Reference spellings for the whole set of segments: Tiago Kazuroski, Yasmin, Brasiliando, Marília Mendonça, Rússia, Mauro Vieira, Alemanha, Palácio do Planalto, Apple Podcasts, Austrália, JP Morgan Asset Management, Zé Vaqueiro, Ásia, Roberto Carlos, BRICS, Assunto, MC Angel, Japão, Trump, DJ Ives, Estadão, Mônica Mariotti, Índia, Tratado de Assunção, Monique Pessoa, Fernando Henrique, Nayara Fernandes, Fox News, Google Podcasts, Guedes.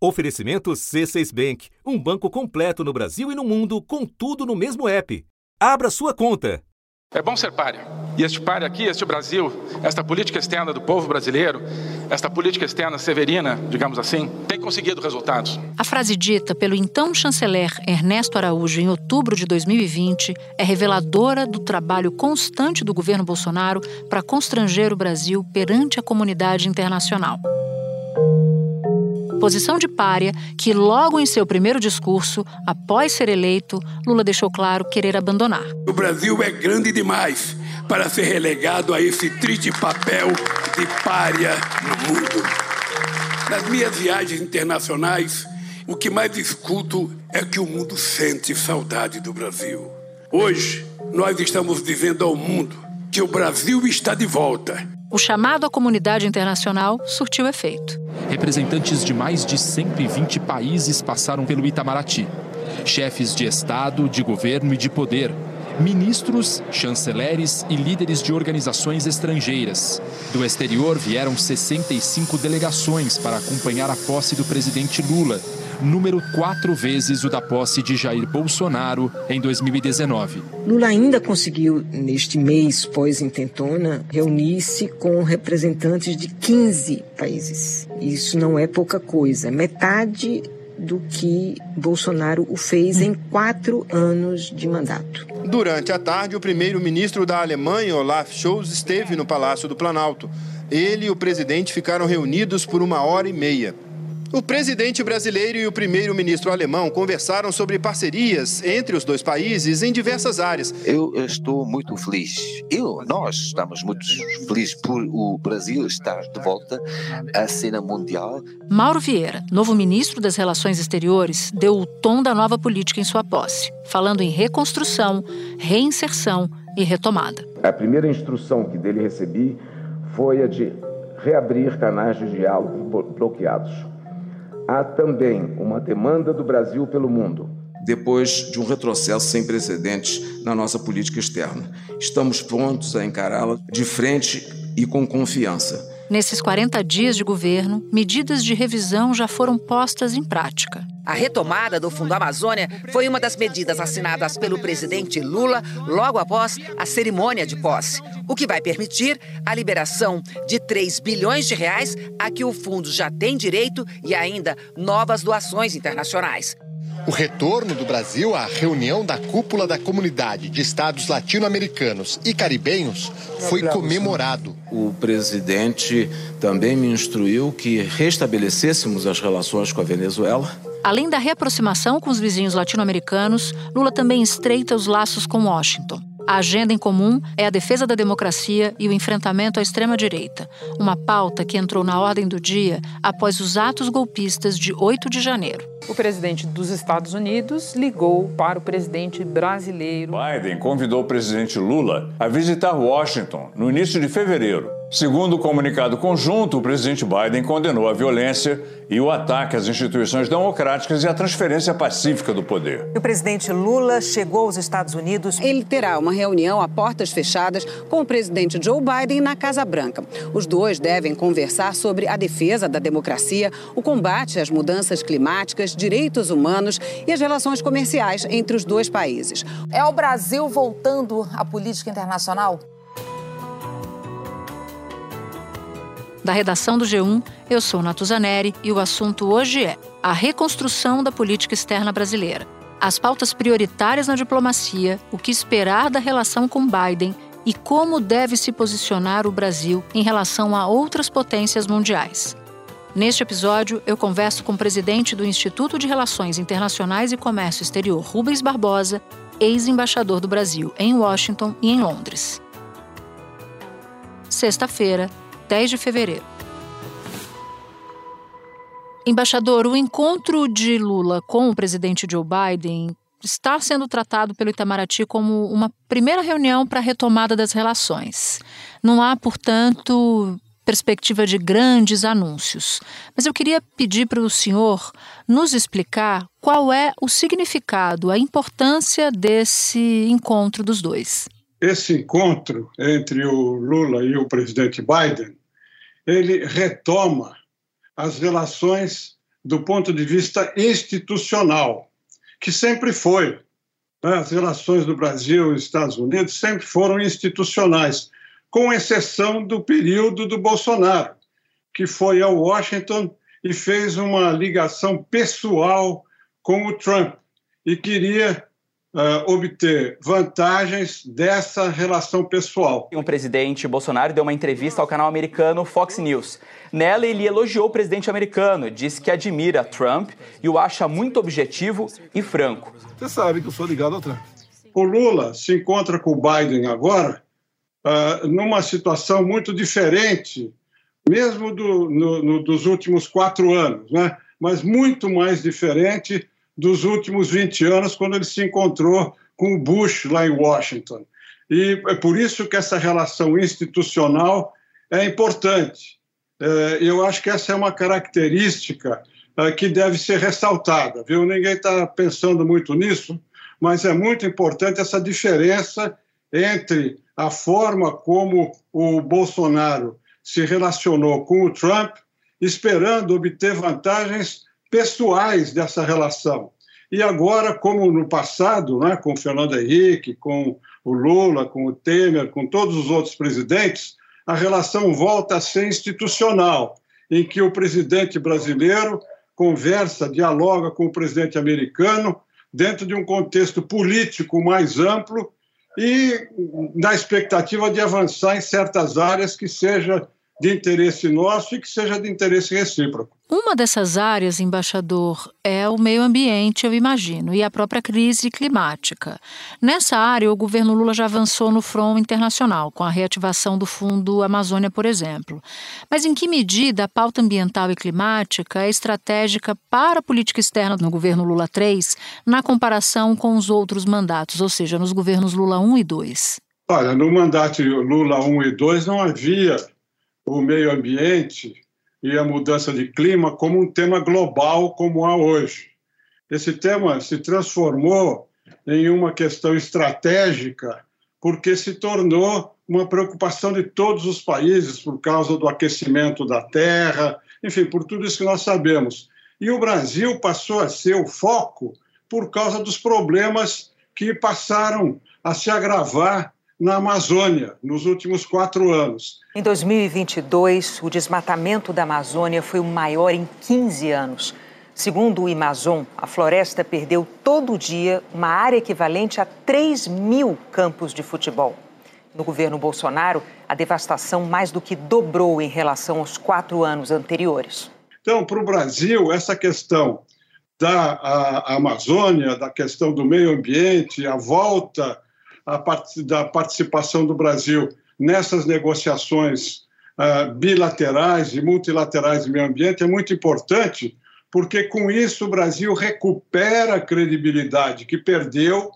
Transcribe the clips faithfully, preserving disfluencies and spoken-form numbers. Oferecimento C seis Bank, um banco completo no Brasil e no mundo, com tudo no mesmo app. Abra sua conta. É bom ser páreo. E este páreo aqui, este Brasil, esta política externa do povo brasileiro, esta política externa severina, digamos assim, tem conseguido resultados. A frase dita pelo então chanceler Ernesto Araújo em outubro de dois mil e vinte é reveladora do trabalho constante do governo Bolsonaro para constranger o Brasil perante a comunidade internacional. Posição de pária que, logo em seu primeiro discurso, após ser eleito, Lula deixou claro querer abandonar. O Brasil é grande demais para ser relegado a esse triste papel de pária no mundo. Nas minhas viagens internacionais, o que mais escuto é que o mundo sente saudade do Brasil. Hoje, nós estamos dizendo ao mundo que o Brasil está de volta. O chamado à comunidade internacional surtiu efeito. Representantes de mais de cento e vinte países passaram pelo Itamaraty. Chefes de Estado, de governo e de poder. Ministros, chanceleres e líderes de organizações estrangeiras. Do exterior vieram sessenta e cinco delegações para acompanhar a posse do presidente Lula, número quatro vezes o da posse de Jair Bolsonaro em dois mil e dezenove. Lula ainda conseguiu, neste mês pós-intentona, reunir-se com representantes de quinze países. Isso não é pouca coisa, metade do que Bolsonaro o fez em quatro anos de mandato. Durante a tarde, o primeiro-ministro da Alemanha, Olaf Scholz, esteve no Palácio do Planalto. Ele e o presidente ficaram reunidos por uma hora e meia. O presidente brasileiro e o primeiro-ministro alemão conversaram sobre parcerias entre os dois países em diversas áreas. Eu estou muito feliz. Eu, nós estamos muito felizes por o Brasil estar de volta à cena mundial. Mauro Vieira, novo ministro das Relações Exteriores, deu o tom da nova política em sua posse, falando em reconstrução, reinserção e retomada. A primeira instrução que dele recebi foi a de reabrir canais de diálogo bloqueados. Há também uma demanda do Brasil pelo mundo. Depois de um retrocesso sem precedentes na nossa política externa, estamos prontos a encará-la de frente e com confiança. Nesses quarenta dias de governo, medidas de revisão já foram postas em prática. A retomada do Fundo Amazônia foi uma das medidas assinadas pelo presidente Lula logo após a cerimônia de posse, o que vai permitir a liberação de três bilhões de reais a que o fundo já tem direito e ainda novas doações internacionais. O retorno do Brasil à reunião da cúpula da comunidade de estados latino-americanos e caribenhos foi comemorado. O presidente também me instruiu que restabelecêssemos as relações com a Venezuela. Além da reaproximação com os vizinhos latino-americanos, Lula também estreita os laços com Washington. A agenda em comum é a defesa da democracia e o enfrentamento à extrema-direita, uma pauta que entrou na ordem do dia após os atos golpistas de oito de janeiro. O presidente dos Estados Unidos ligou para o presidente brasileiro. Biden convidou o presidente Lula a visitar Washington no início de fevereiro. Segundo o comunicado conjunto, o presidente Biden condenou a violência e o ataque às instituições democráticas e a transferência pacífica do poder. O presidente Lula chegou aos Estados Unidos. Ele terá uma reunião a portas fechadas com o presidente Joe Biden na Casa Branca. Os dois devem conversar sobre a defesa da democracia, o combate às mudanças climáticas, direitos humanos e as relações comerciais entre os dois países. É o Brasil voltando à política internacional? Da redação do G um, eu sou Natuza Nery e o assunto hoje é a reconstrução da política externa brasileira. As pautas prioritárias na diplomacia, o que esperar da relação com Biden e como deve se posicionar o Brasil em relação a outras potências mundiais. Neste episódio, eu converso com o presidente do Instituto de Relações Internacionais e Comércio Exterior, Rubens Barbosa, ex-embaixador do Brasil em Washington e em Londres. Sexta-feira, dez de fevereiro. Embaixador, o encontro de Lula com o presidente Joe Biden está sendo tratado pelo Itamaraty como uma primeira reunião para a retomada das relações. Não há, portanto, perspectiva de grandes anúncios. Mas eu queria pedir para o senhor nos explicar qual é o significado, a importância desse encontro dos dois. Esse encontro entre o Lula e o presidente Biden, ele retoma as relações do ponto de vista institucional, que sempre foi. Né? As relações do Brasil e dos Estados Unidos sempre foram institucionais, com exceção do período do Bolsonaro, que foi a Washington e fez uma ligação pessoal com o Trump e queria uh, obter vantagens dessa relação pessoal. O presidente Bolsonaro deu uma entrevista ao canal americano Fox News. Nela, ele elogiou o presidente americano, disse que admira Trump e o acha muito objetivo e franco. Você sabe que eu sou ligado ao Trump. O Lula se encontra com o Biden agora uh, numa situação muito diferente, mesmo do, no, no, dos últimos quatro anos, né? Mas muito mais diferente dos últimos vinte anos, quando ele se encontrou com o Bush lá em Washington. E é por isso que essa relação institucional é importante. Eu acho que essa é uma característica que deve ser ressaltada, viu? Ninguém está pensando muito nisso, mas é muito importante essa diferença entre a forma como o Bolsonaro se relacionou com o Trump, esperando obter vantagens pessoais dessa relação. E agora, como no passado, né, com o Fernando Henrique, com o Lula, com o Temer, com todos os outros presidentes, a relação volta a ser institucional, em que o presidente brasileiro conversa, dialoga com o presidente americano dentro de um contexto político mais amplo e na expectativa de avançar em certas áreas que seja de interesse nosso e que seja de interesse recíproco. Uma dessas áreas, embaixador, é o meio ambiente, eu imagino, e a própria crise climática. Nessa área, o governo Lula já avançou no front internacional, com a reativação do Fundo Amazônia, por exemplo. Mas em que medida a pauta ambiental e climática é estratégica para a política externa no governo Lula três, na comparação com os outros mandatos, ou seja, nos governos Lula um e dois? Olha, no mandato Lula um e dois não havia o meio ambiente e a mudança de clima como um tema global como há hoje. Esse tema se transformou em uma questão estratégica porque se tornou uma preocupação de todos os países por causa do aquecimento da terra, enfim, por tudo isso que nós sabemos. E o Brasil passou a ser o foco por causa dos problemas que passaram a se agravar na Amazônia, nos últimos quatro anos. Em dois mil e vinte e dois, o desmatamento da Amazônia foi o maior em quinze anos. Segundo o Imazon, a floresta perdeu todo dia uma área equivalente a três mil campos de futebol. No governo Bolsonaro, a devastação mais do que dobrou em relação aos quatro anos anteriores. Então, para o Brasil, essa questão da a, a Amazônia, da questão do meio ambiente, a volta A part- da participação do Brasil nessas negociações uh, bilaterais e multilaterais de meio ambiente é muito importante, porque com isso o Brasil recupera a credibilidade que perdeu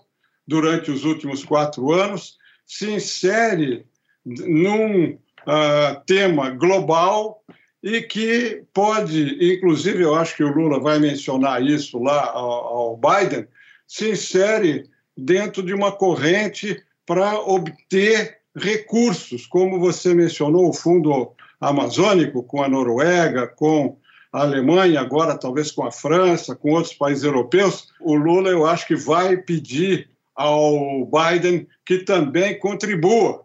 durante os últimos quatro anos, se insere num uh, tema global e que pode, inclusive eu acho que o Lula vai mencionar isso lá ao, ao Biden, se insere dentro de uma corrente para obter recursos, como você mencionou, o Fundo Amazônico, com a Noruega, com a Alemanha, agora talvez com a França, com outros países europeus. O Lula, eu acho que vai pedir ao Biden que também contribua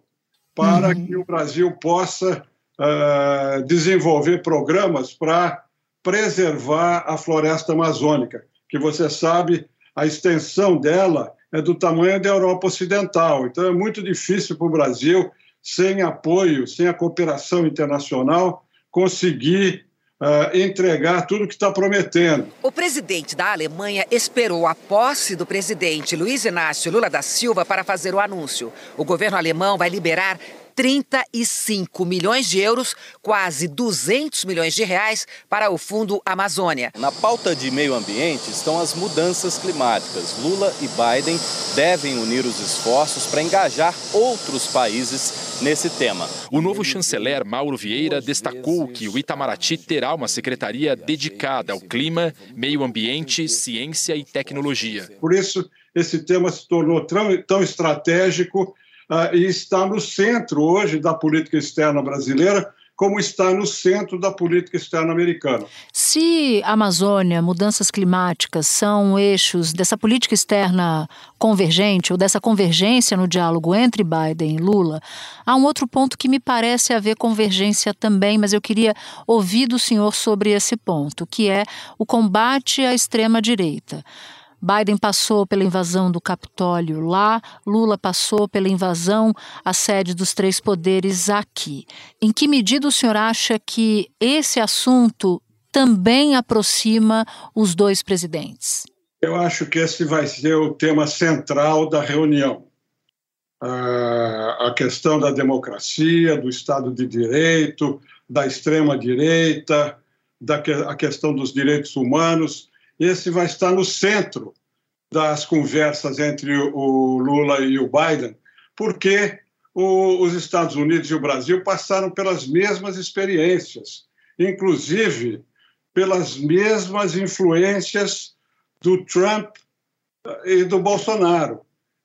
para uhum. que o Brasil possa uh, desenvolver programas para preservar a floresta amazônica, que você sabe, a extensão dela é do tamanho da Europa Ocidental. Então, é muito difícil para o Brasil, sem apoio, sem a cooperação internacional, conseguir uh, entregar tudo o que está prometendo. O presidente da Alemanha esperou a posse do presidente Luiz Inácio Lula da Silva para fazer o anúncio. O governo alemão vai liberar trinta e cinco milhões de euros, quase duzentos milhões de reais, para o Fundo Amazônia. Na pauta de meio ambiente estão as mudanças climáticas. Lula e Biden devem unir os esforços para engajar outros países nesse tema. O novo chanceler Mauro Vieira destacou que o Itamaraty terá uma secretaria dedicada ao clima, meio ambiente, ciência e tecnologia. Por isso, esse tema se tornou tão estratégico Uh, e está no centro hoje da política externa brasileira, como está no centro da política externa americana. Se a Amazônia, mudanças climáticas são eixos dessa política externa convergente, ou dessa convergência no diálogo entre Biden e Lula, há um outro ponto que me parece haver convergência também, mas eu queria ouvir do senhor sobre esse ponto, que é o combate à extrema-direita. Biden passou pela invasão do Capitólio lá, Lula passou pela invasão à sede dos três poderes aqui. Em que medida o senhor acha que esse assunto também aproxima os dois presidentes? Eu acho que esse vai ser o tema central da reunião. A questão da democracia, do Estado de Direito, da extrema-direita, a questão dos direitos humanos. Esse vai estar no centro das conversas entre o Lula e o Biden, porque o, os Estados Unidos e o Brasil passaram pelas mesmas experiências, inclusive pelas mesmas influências do Trump e do Bolsonaro.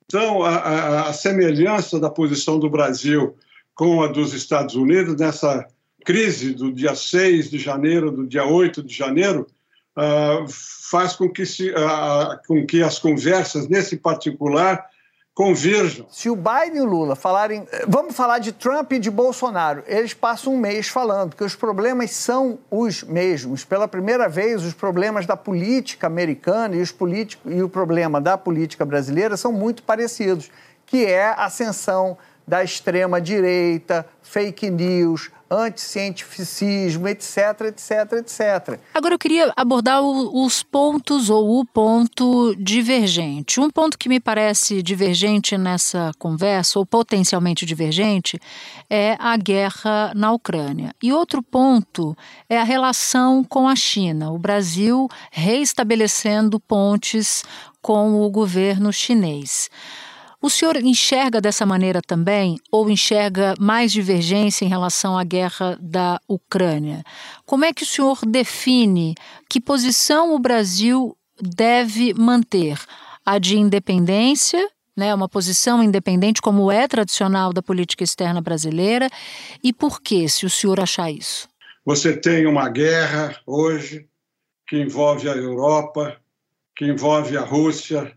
Então, a, a, a semelhança da posição do Brasil com a dos Estados Unidos nessa crise do dia seis de janeiro, do dia oito de janeiro, Uh, faz com que, se, uh, com que as conversas, nesse particular, converjam. Se o Biden e o Lula falarem... Vamos falar de Trump e de Bolsonaro. Eles passam um mês falando, porque os problemas são os mesmos. Pela primeira vez, os problemas da política americana e, os político, e o problema da política brasileira são muito parecidos, que é a ascensão da extrema-direita, fake news, anticientificismo, etc, etc, etcétera. Agora eu queria abordar o, os pontos ou o ponto divergente. Um ponto que me parece divergente nessa conversa, ou potencialmente divergente, é a guerra na Ucrânia. E outro ponto é a relação com a China. O Brasil reestabelecendo pontes com o governo chinês. O senhor enxerga dessa maneira também, ou enxerga mais divergência em relação à guerra da Ucrânia? Como é que o senhor define que posição o Brasil deve manter? A de independência, né, uma posição independente como é tradicional da política externa brasileira, e por que, se o senhor achar isso? Você tem uma guerra hoje que envolve a Europa, que envolve a Rússia,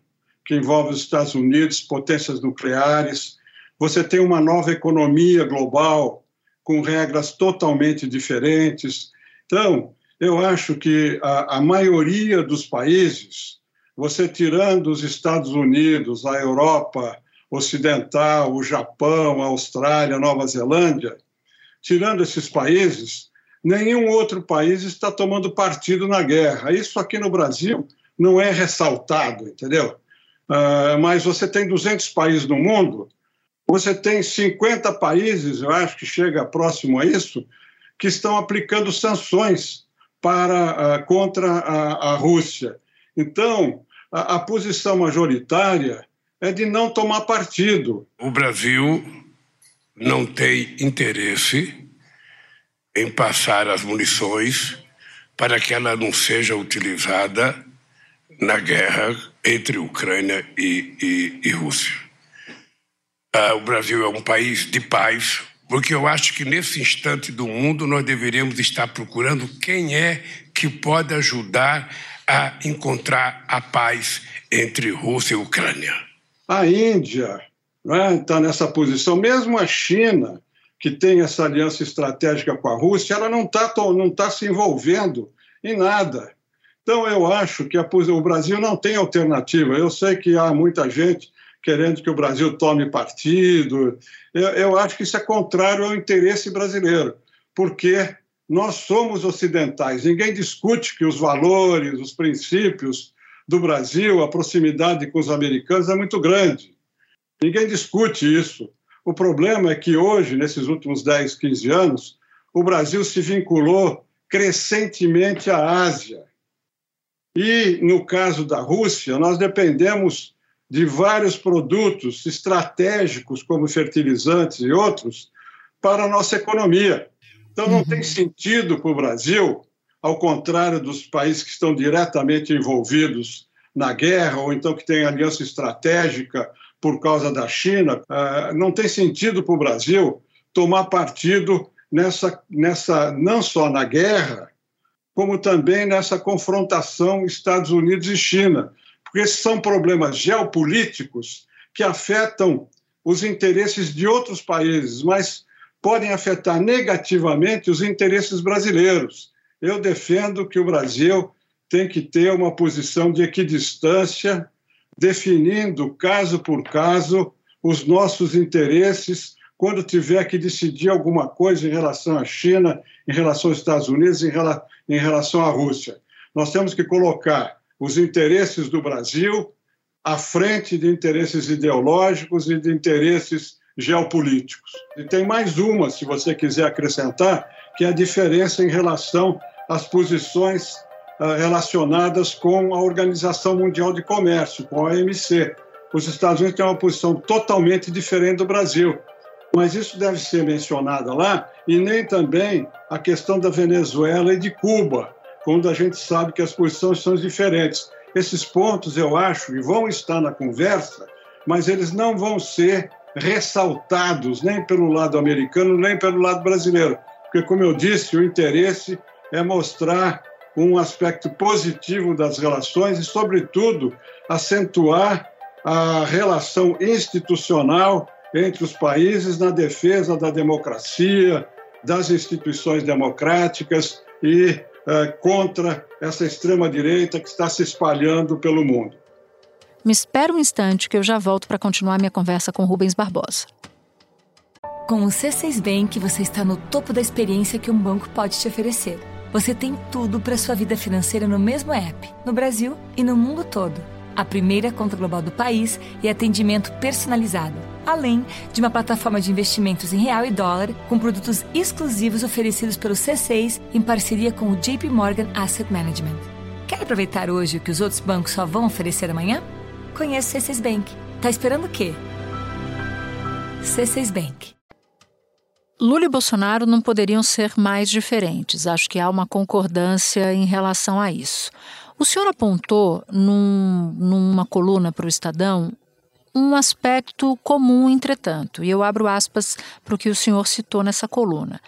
que envolve os Estados Unidos, potências nucleares. Você tem uma nova economia global com regras totalmente diferentes. Então, eu acho que a, a maioria dos países, você tirando os Estados Unidos, a Europa Ocidental, o Japão, a Austrália, a Nova Zelândia, tirando esses países, nenhum outro país está tomando partido na guerra. Isso aqui no Brasil não é ressaltado, entendeu? Uh, mas você tem duzentos países no mundo, você tem cinquenta países, eu acho que chega próximo a isso, que estão aplicando sanções para, uh, contra a, a Rússia. Então, a, a posição majoritária é de não tomar partido. O Brasil não tem interesse em passar as munições para que ela não seja utilizada na guerra entre Ucrânia e, e, e Rússia. Ah, o Brasil é um país de paz, porque eu acho que nesse instante do mundo nós deveríamos estar procurando quem é que pode ajudar a encontrar a paz entre Rússia e Ucrânia. A Índia, né, está nessa posição, mesmo a China, que tem essa aliança estratégica com a Rússia, ela não está não tá se envolvendo em nada. Então, eu acho que a, o Brasil não tem alternativa. Eu sei que há muita gente querendo que o Brasil tome partido. Eu, eu acho que isso é contrário ao interesse brasileiro, porque nós somos ocidentais. Ninguém discute que os valores, os princípios do Brasil, a proximidade com os americanos é muito grande. Ninguém discute isso. O problema é que hoje, nesses últimos dez, quinze anos, o Brasil se vinculou crescentemente à Ásia. E, no caso da Rússia, nós dependemos de vários produtos estratégicos, como fertilizantes e outros, para a nossa economia. Então, não tem sentido para o Brasil, ao contrário dos países que estão diretamente envolvidos na guerra, ou então que têm aliança estratégica por causa da China, não tem sentido para o Brasil tomar partido nessa, nessa, não só na guerra, como também nessa confrontação Estados Unidos e China. Porque esses são problemas geopolíticos que afetam os interesses de outros países, mas podem afetar negativamente os interesses brasileiros. Eu defendo que o Brasil tem que ter uma posição de equidistância, definindo caso por caso os nossos interesses quando tiver que decidir alguma coisa em relação à China, em relação aos Estados Unidos, em, rela... em relação à Rússia. Nós temos que colocar os interesses do Brasil à frente de interesses ideológicos e de interesses geopolíticos. E tem mais uma, se você quiser acrescentar, que é a diferença em relação às posições relacionadas com a Organização Mundial de Comércio, com a O M C. Os Estados Unidos têm uma posição totalmente diferente do Brasil, mas isso deve ser mencionado lá, e nem também a questão da Venezuela e de Cuba, quando a gente sabe que as posições são diferentes. Esses pontos, eu acho, e vão estar na conversa, mas eles não vão ser ressaltados nem pelo lado americano, nem pelo lado brasileiro, porque, como eu disse, o interesse é mostrar um aspecto positivo das relações e, sobretudo, acentuar a relação institucional entre os países na defesa da democracia, das instituições democráticas e eh, contra essa extrema-direita que está se espalhando pelo mundo. Me espera um instante que eu já volto para continuar minha conversa com Rubens Barbosa. Com o C seis Bank, você está no topo da experiência que um banco pode te oferecer. Você tem tudo para sua vida financeira no mesmo app, no Brasil e no mundo todo. A primeira conta global do país e atendimento personalizado, além de uma plataforma de investimentos em real e dólar com produtos exclusivos oferecidos pelo C seis em parceria com o J P Morgan Asset Management. Quer aproveitar hoje o que os outros bancos só vão oferecer amanhã? Conheça o C seis Bank. Tá esperando o quê? C seis Bank. Lula e Bolsonaro não poderiam ser mais diferentes. Acho que há uma concordância em relação a isso. O senhor apontou, num, numa coluna para o Estadão, um aspecto comum, entretanto, e eu abro aspas para o que o senhor citou nessa coluna.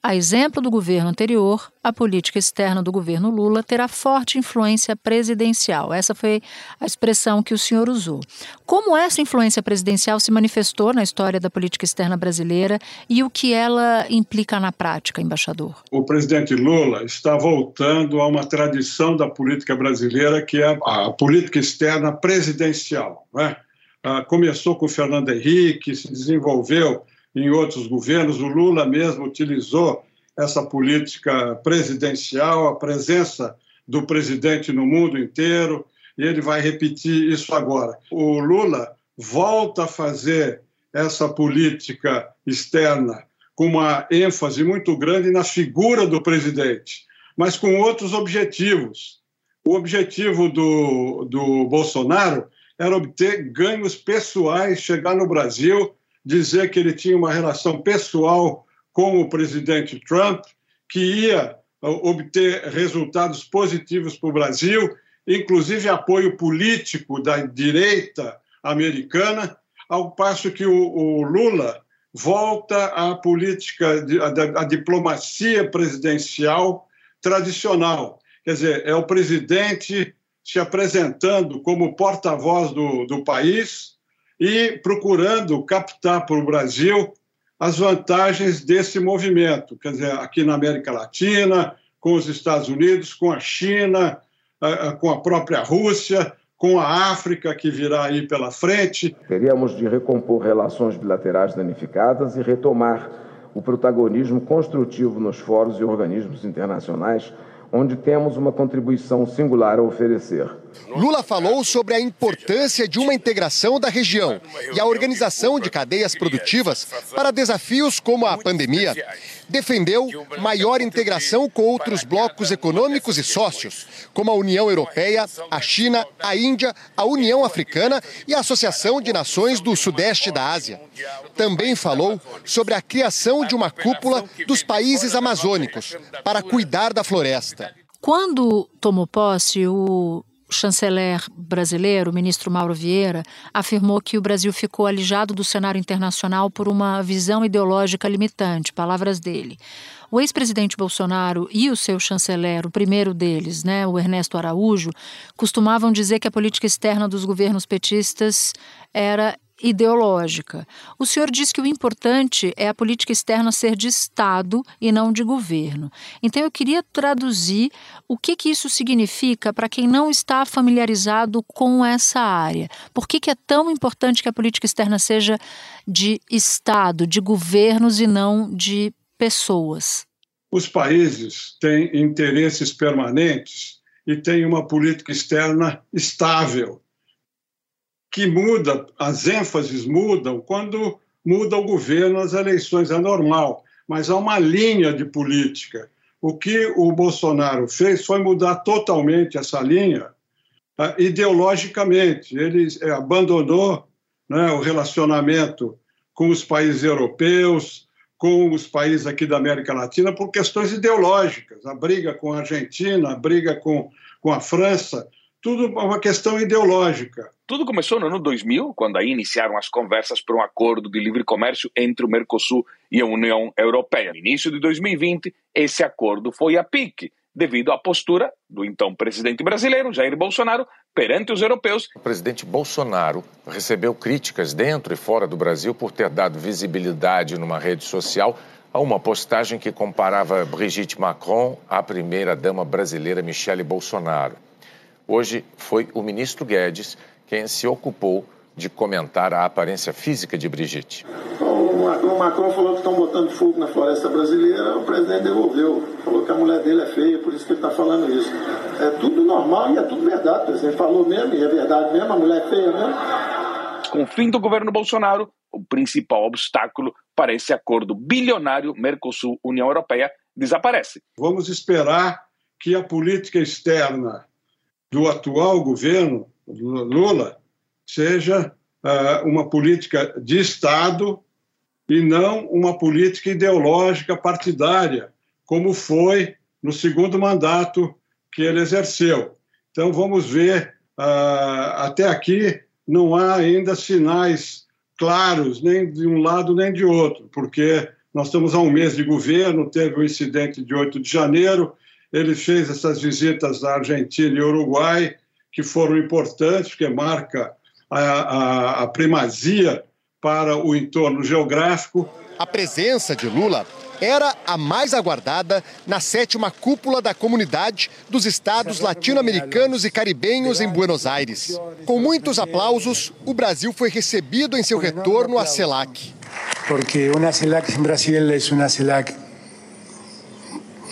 A exemplo do governo anterior, a política externa do governo Lula terá forte influência presidencial. Essa foi a expressão que o senhor usou. Como essa influência presidencial se manifestou na história da política externa brasileira e o que ela implica na prática, embaixador? O presidente Lula está voltando a uma tradição da política brasileira, que é a política externa presidencial, né? Começou com o Fernando Henrique, se desenvolveu em outros governos. O Lula mesmo utilizou essa política presidencial, a presença do presidente no mundo inteiro, e ele vai repetir isso agora. O Lula volta a fazer essa política externa com uma ênfase muito grande na figura do presidente, mas com outros objetivos. O objetivo do, do Bolsonaro era obter ganhos pessoais, chegar no Brasil, dizer que ele tinha uma relação pessoal com o presidente Trump, que ia obter resultados positivos para o Brasil, inclusive apoio político da direita americana, ao passo que o, o Lula volta à política, à diplomacia presidencial tradicional. Quer dizer, é o presidente se apresentando como porta-voz do, do país e procurando captar para o Brasil as vantagens desse movimento, quer dizer, aqui na América Latina, com os Estados Unidos, com a China, com a própria Rússia, com a África, que virá aí pela frente. Teríamos de recompor relações bilaterais danificadas e retomar o protagonismo construtivo nos fóruns e organismos internacionais, onde temos uma contribuição singular a oferecer. Lula falou sobre a importância de uma integração da região e a organização de cadeias produtivas para desafios como a pandemia. Defendeu maior integração com outros blocos econômicos e sócios, como a União Europeia, a China, a Índia, a União Africana e a Associação de Nações do Sudeste da Ásia. Também falou sobre a criação de uma cúpula dos países amazônicos para cuidar da floresta. Quando tomou posse, o chanceler brasileiro, o ministro Mauro Vieira, afirmou que o Brasil ficou alijado do cenário internacional por uma visão ideológica limitante, palavras dele. O ex-presidente Bolsonaro e o seu chanceler, o primeiro deles, né, o Ernesto Araújo, costumavam dizer que a política externa dos governos petistas era ideológica. O senhor diz que o importante é a política externa ser de Estado e não de governo. Então eu queria traduzir o que, que isso significa para quem não está familiarizado com essa área. Por que, que é tão importante que a política externa seja de Estado, de governos e não de pessoas? Os países têm interesses permanentes e têm uma política externa estável, que muda, as ênfases mudam quando muda o governo, as eleições, é normal, mas há uma linha de política. O que o Bolsonaro fez foi mudar totalmente essa linha uh, ideologicamente. Ele uh, abandonou, né, o relacionamento com os países europeus, com os países aqui da América Latina, por questões ideológicas. A briga com a Argentina, a briga com, com a França, tudo uma questão ideológica. Tudo começou no ano dois mil, quando aí iniciaram as conversas para um acordo de livre comércio entre o Mercosul e a União Europeia. No início de dois mil e vinte, esse acordo foi a pique, devido à postura do então presidente brasileiro, Jair Bolsonaro, perante os europeus. O presidente Bolsonaro recebeu críticas dentro e fora do Brasil por ter dado visibilidade numa rede social a uma postagem que comparava Brigitte Macron à primeira-dama brasileira Michele Bolsonaro. Hoje foi o ministro Guedes quem se ocupou de comentar a aparência física de Brigitte. O Macron falou que estão botando fogo na floresta brasileira, o presidente devolveu. Falou que a mulher dele é feia, por isso que ele está falando isso. É tudo normal e é tudo verdade, o presidente falou mesmo, e é verdade mesmo, a mulher é feia mesmo. Com o fim do governo Bolsonaro, o principal obstáculo para esse acordo bilionário Mercosul-União Europeia desaparece. Vamos esperar que a política externa do atual governo Lula seja uh, uma política de Estado e não uma política ideológica partidária, como foi no segundo mandato que ele exerceu. Então vamos ver, uh, até aqui não há ainda sinais claros nem de um lado nem de outro, porque nós estamos há um mês de governo, teve o incidente de oito de janeiro, ele fez essas visitas à Argentina e ao Uruguai, que foram importantes, que marca a, a, a primazia para o entorno geográfico. A presença de Lula era a mais aguardada na sétima cúpula da Comunidade dos Estados Latino-Americanos e Caribenhos em Buenos Aires. Com muitos aplausos, o Brasil foi recebido em seu retorno à CELAC. Porque uma CELAC em Brasil é uma CELAC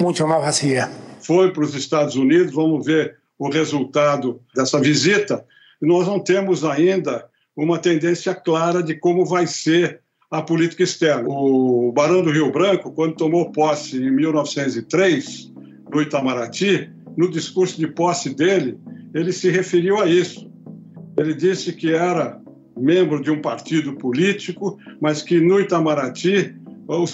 muito mais vazia. Foi para os Estados Unidos, vamos ver o resultado dessa visita. Nós não temos ainda uma tendência clara de como vai ser a política externa. O Barão do Rio Branco, quando tomou posse em mil novecentos e três, no Itamaraty, no discurso de posse dele, ele se referiu a isso. Ele disse que era membro de um partido político, mas que no Itamaraty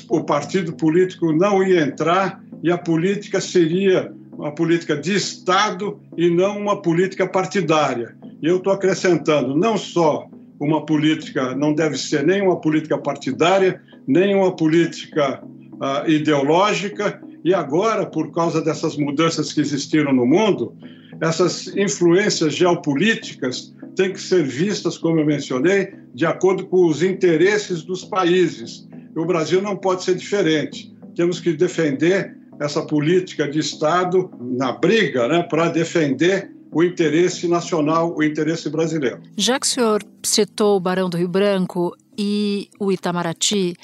o partido político não ia entrar e a política seria uma política de Estado e não uma política partidária. E eu estou acrescentando, não só uma política, não deve ser nem uma política partidária, nem uma política uh, ideológica, e agora, por causa dessas mudanças que existiram no mundo, essas influências geopolíticas têm que ser vistas, como eu mencionei, de acordo com os interesses dos países. E o Brasil não pode ser diferente. Temos que defender essa política de Estado na briga, né, para defender o interesse nacional, o interesse brasileiro. Já que o senhor citou o Barão do Rio Branco e o Itamaraty,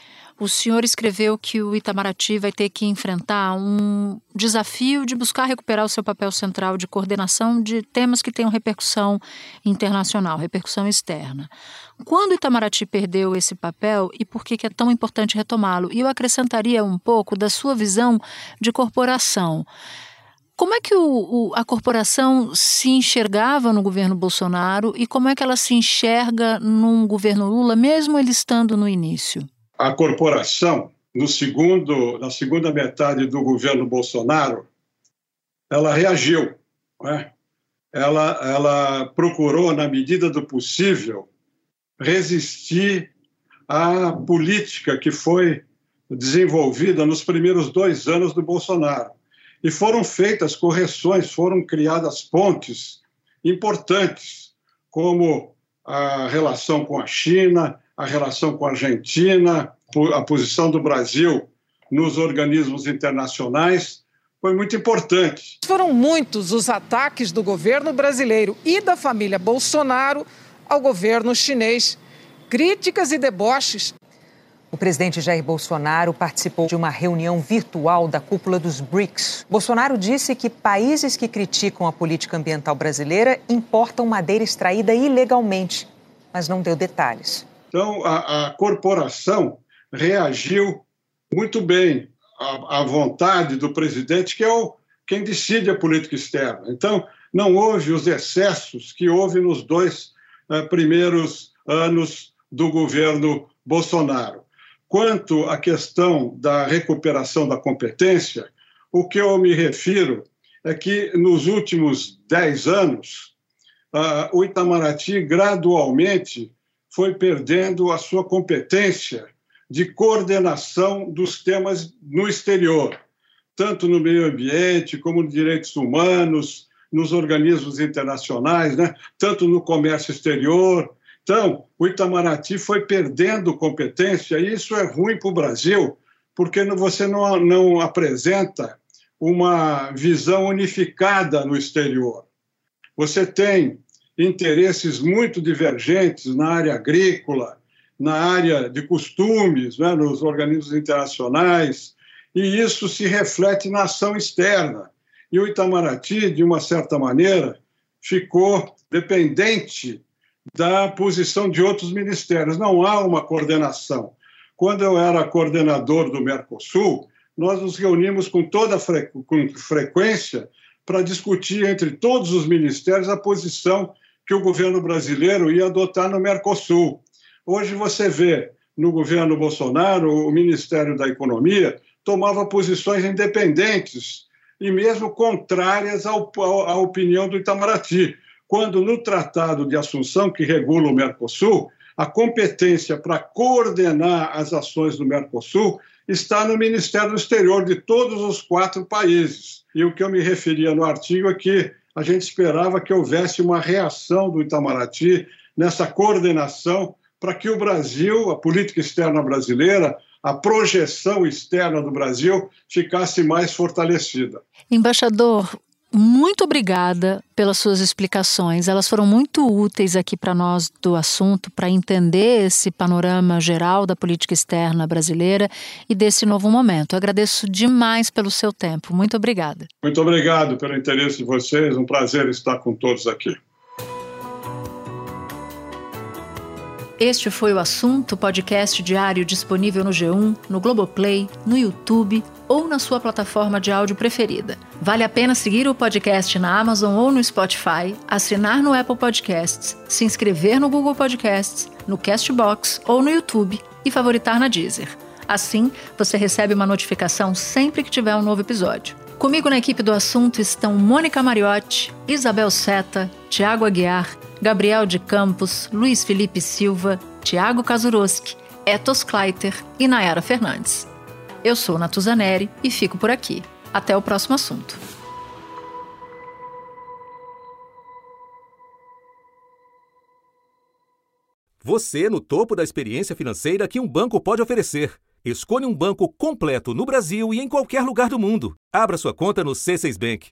o senhor escreveu que o Itamaraty vai ter que enfrentar um desafio de buscar recuperar o seu papel central de coordenação de temas que tenham repercussão internacional, repercussão externa. Quando o Itamaraty perdeu esse papel e por que que é tão importante retomá-lo? E eu acrescentaria um pouco da sua visão de corporação. Como é que o, o, a corporação se enxergava no governo Bolsonaro e como é que ela se enxerga num governo Lula, mesmo ele estando no início? A corporação, no segundo, na segunda metade do governo Bolsonaro, ela reagiu, né? ela, ela procurou, na medida do possível, resistir à política que foi desenvolvida nos primeiros dois anos do Bolsonaro. E foram feitas correções, foram criadas pontes importantes, como a relação com a China, a relação com a Argentina, a posição do Brasil nos organismos internacionais, foi muito importante. Foram muitos os ataques do governo brasileiro e da família Bolsonaro ao governo chinês, críticas e deboches. O presidente Jair Bolsonaro participou de uma reunião virtual da cúpula dos brics. Bolsonaro disse que países que criticam a política ambiental brasileira importam madeira extraída ilegalmente, mas não deu detalhes. Então, a, a corporação reagiu muito bem à, à vontade do presidente, que é o, quem decide a política externa. Então, não houve os excessos que houve nos dois eh, primeiros anos do governo Bolsonaro. Quanto à questão da recuperação da competência, o que eu me refiro é que, nos últimos dez anos, uh, o Itamaraty gradualmente foi perdendo a sua competência de coordenação dos temas no exterior, tanto no meio ambiente, como nos direitos humanos, nos organismos internacionais, né? Tanto no comércio exterior. Então, o Itamaraty foi perdendo competência e isso é ruim para o Brasil, porque você não, não apresenta uma visão unificada no exterior. Você tem interesses muito divergentes na área agrícola, na área de costumes, né, nos organismos internacionais, e isso se reflete na ação externa. E o Itamaraty, de uma certa maneira, ficou dependente da posição de outros ministérios. Não há uma coordenação. Quando eu era coordenador do Mercosul, nós nos reunimos com toda frequ... com frequência para discutir entre todos os ministérios a posição que o governo brasileiro ia adotar no Mercosul. Hoje você vê no governo Bolsonaro, o Ministério da Economia tomava posições independentes e mesmo contrárias ao... à opinião do Itamaraty, quando no Tratado de Assunção, que regula o Mercosul, a competência para coordenar as ações do Mercosul está no Ministério do Exterior de todos os quatro países. E o que eu me referia no artigo é que a gente esperava que houvesse uma reação do Itamaraty nessa coordenação para que o Brasil, a política externa brasileira, a projeção externa do Brasil ficasse mais fortalecida. Embaixador, muito obrigada pelas suas explicações. Elas foram muito úteis aqui para nós do assunto, para entender esse panorama geral da política externa brasileira e desse novo momento. Eu agradeço demais pelo seu tempo. Muito obrigada. Muito obrigado pelo interesse de vocês. Um prazer estar com todos aqui. Este foi o Assunto, podcast diário disponível no G um, no Globoplay, no YouTube ou na sua plataforma de áudio preferida. Vale a pena seguir o podcast na Amazon ou no Spotify, assinar no Apple Podcasts, se inscrever no Google Podcasts, no Castbox ou no YouTube e favoritar na Deezer. Assim, você recebe uma notificação sempre que tiver um novo episódio. Comigo na equipe do Assunto estão Mônica Mariotti, Isabel Seta, Tiago Aguiar, Gabriel de Campos, Luiz Felipe Silva, Tiago Kazuroski, Etos Kleiter e Nayara Fernandes. Eu sou Natuza Nery e fico por aqui. Até o próximo assunto. Você no topo da experiência financeira que um banco pode oferecer. Escolha um banco completo no Brasil e em qualquer lugar do mundo. Abra sua conta no C seis Bank.